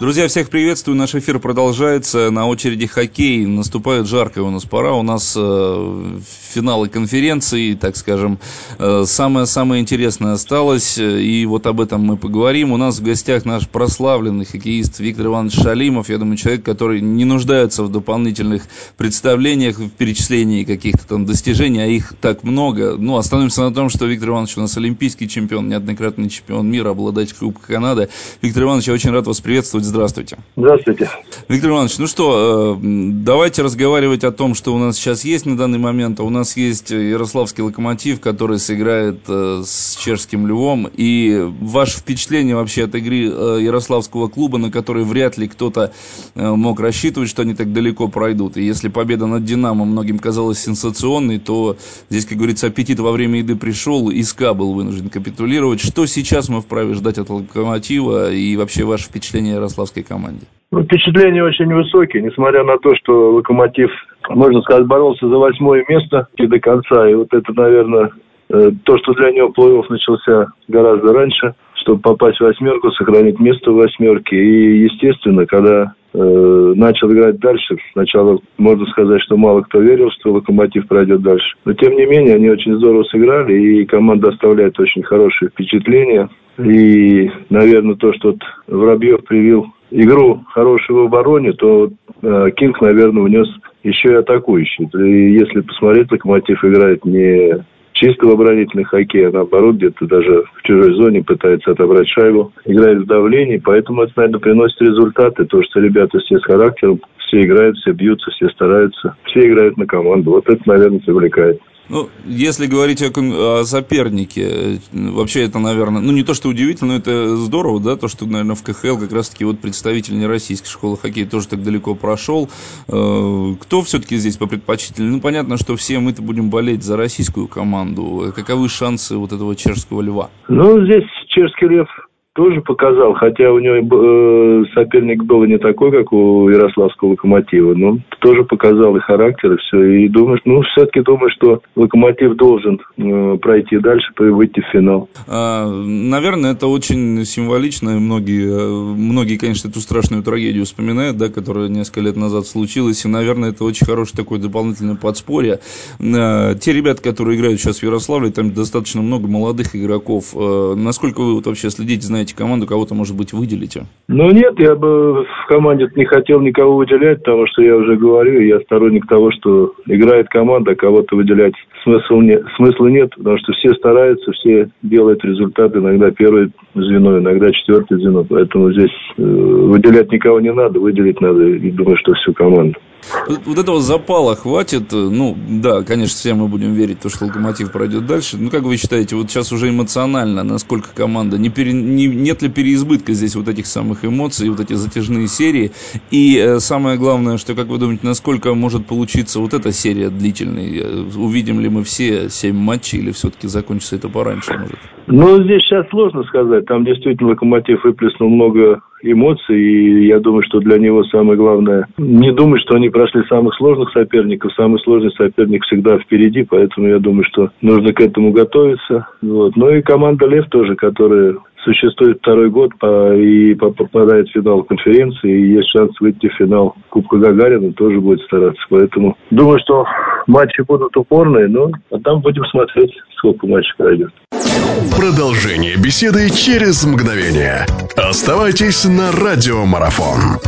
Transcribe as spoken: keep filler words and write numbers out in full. Друзья, всех приветствую. Наш эфир продолжается. На очереди хоккей. Наступает жаркая у нас пора. У нас э, финалы конференции, так скажем. Э, самое-самое интересное осталось. И вот об этом мы поговорим. У нас в гостях наш прославленный хоккеист Виктор Иванович Шалимов. Я думаю, человек, который не нуждается в дополнительных представлениях, в перечислении каких-то там достижений, а их так много. Ну, остановимся на том, что Виктор Иванович у нас олимпийский чемпион, неоднократный чемпион мира, обладатель Кубка Канады. Виктор Иванович, я очень рад вас приветствовать. Здравствуйте. Здравствуйте. Виктор Иванович, ну что, давайте разговаривать о том, что у нас сейчас есть на данный момент. У нас есть Ярославский Локомотив, который сыграет с Чешским Львом. И ваше впечатление вообще от игры Ярославского клуба, на который вряд ли кто-то мог рассчитывать, что они так далеко пройдут. И если победа над Динамо многим казалась сенсационной, то здесь, как говорится, аппетит во время еды пришел, и СКА был вынужден капитулировать. Что сейчас мы вправе ждать от Локомотива и вообще ваше впечатление Ярославского команде? Ну, впечатления очень высокие, несмотря на то, что «Локомотив», можно сказать, боролся за восьмое место и до конца. И вот это, наверное, то, что для него плей-офф начался гораздо раньше, чтобы попасть в восьмерку, сохранить место в восьмерке. И, естественно, когда э, начал играть дальше, сначала можно сказать, что мало кто верил, что «Локомотив» пройдет дальше. Но, тем не менее, они очень здорово сыграли, и команда оставляет очень хорошие впечатления. И, наверное, то, что Воробьев привил игру хорошего в обороне, то э, Кинг, наверное, внес еще и атакующий. И если посмотреть, Локомотив играет не чисто в оборонительный хоккей, а наоборот, где-то даже в чужой зоне пытается отобрать шайбу, играет в давлении, поэтому это, наверное, приносит результаты. То, что ребята все с характером, все играют, все бьются, все стараются, все играют на команду. Вот это, наверное, привлекает. Ну, если говорить о, о сопернике, вообще это, наверное, ну не то, что удивительно, но это здорово, да, то, что, наверное, в КХЛ как раз-таки вот представитель нероссийской школы хоккея тоже так далеко прошел. Кто все-таки здесь по предпочтению? Ну, понятно, что все мы-то будем болеть за российскую команду. Каковы шансы вот этого Чешского Льва? Ну, здесь Чешский Лев тоже показал, хотя у него соперник был не такой, как у Ярославского Локомотива, но тоже показал и характер, и все. И думаю, ну, все-таки думаю, что Локомотив должен пройти дальше и выйти в финал. А, наверное, это очень символично. Многие, многие, конечно, эту страшную трагедию вспоминают, да, которая несколько лет назад случилась. И, наверное, это очень хорошее такое дополнительное подспорье. А, те ребята, которые играют сейчас в Ярославле, там достаточно много молодых игроков. А, насколько вы вот вообще следите, знаете, команду, кого-то, может быть, выделите? Ну, нет, я бы в команде не хотел никого выделять, потому что я уже говорю, я сторонник того, что играет команда, а кого-то выделять смысла нет, смысла нет, потому что все стараются, все делают результаты, иногда первое звено, иногда четвертое звено, поэтому здесь э, выделять никого не надо, выделить надо, и думаю, что всю команду. Вот этого запала хватит. Ну, да, конечно, все мы будем верить в то, что Локомотив пройдет дальше. Ну, как вы считаете, вот сейчас уже эмоционально, насколько команда, не пере, не, нет ли переизбытка здесь вот этих самых эмоций, вот эти затяжные серии? И э, самое главное, что, как вы думаете, насколько может получиться вот эта серия длительной? Увидим ли мы все семь матчей или все-таки закончится это пораньше, может? Ну, здесь сейчас сложно сказать. Там действительно Локомотив выплеснул много эмоций, и я думаю, что для него самое главное не думать, что они прошли самых сложных соперников. Самый сложный соперник всегда впереди, поэтому я думаю, что нужно к этому готовиться. Вот. Ну и команда «Лев» тоже, которая существует второй год и попадает в финал конференции, и есть шанс выйти в финал Кубка Гагарина, тоже будет стараться. Поэтому думаю, что матчи будут упорные, но а там будем смотреть, сколько матчей пройдет. Продолжение беседы через мгновение. Оставайтесь на радиомарафон.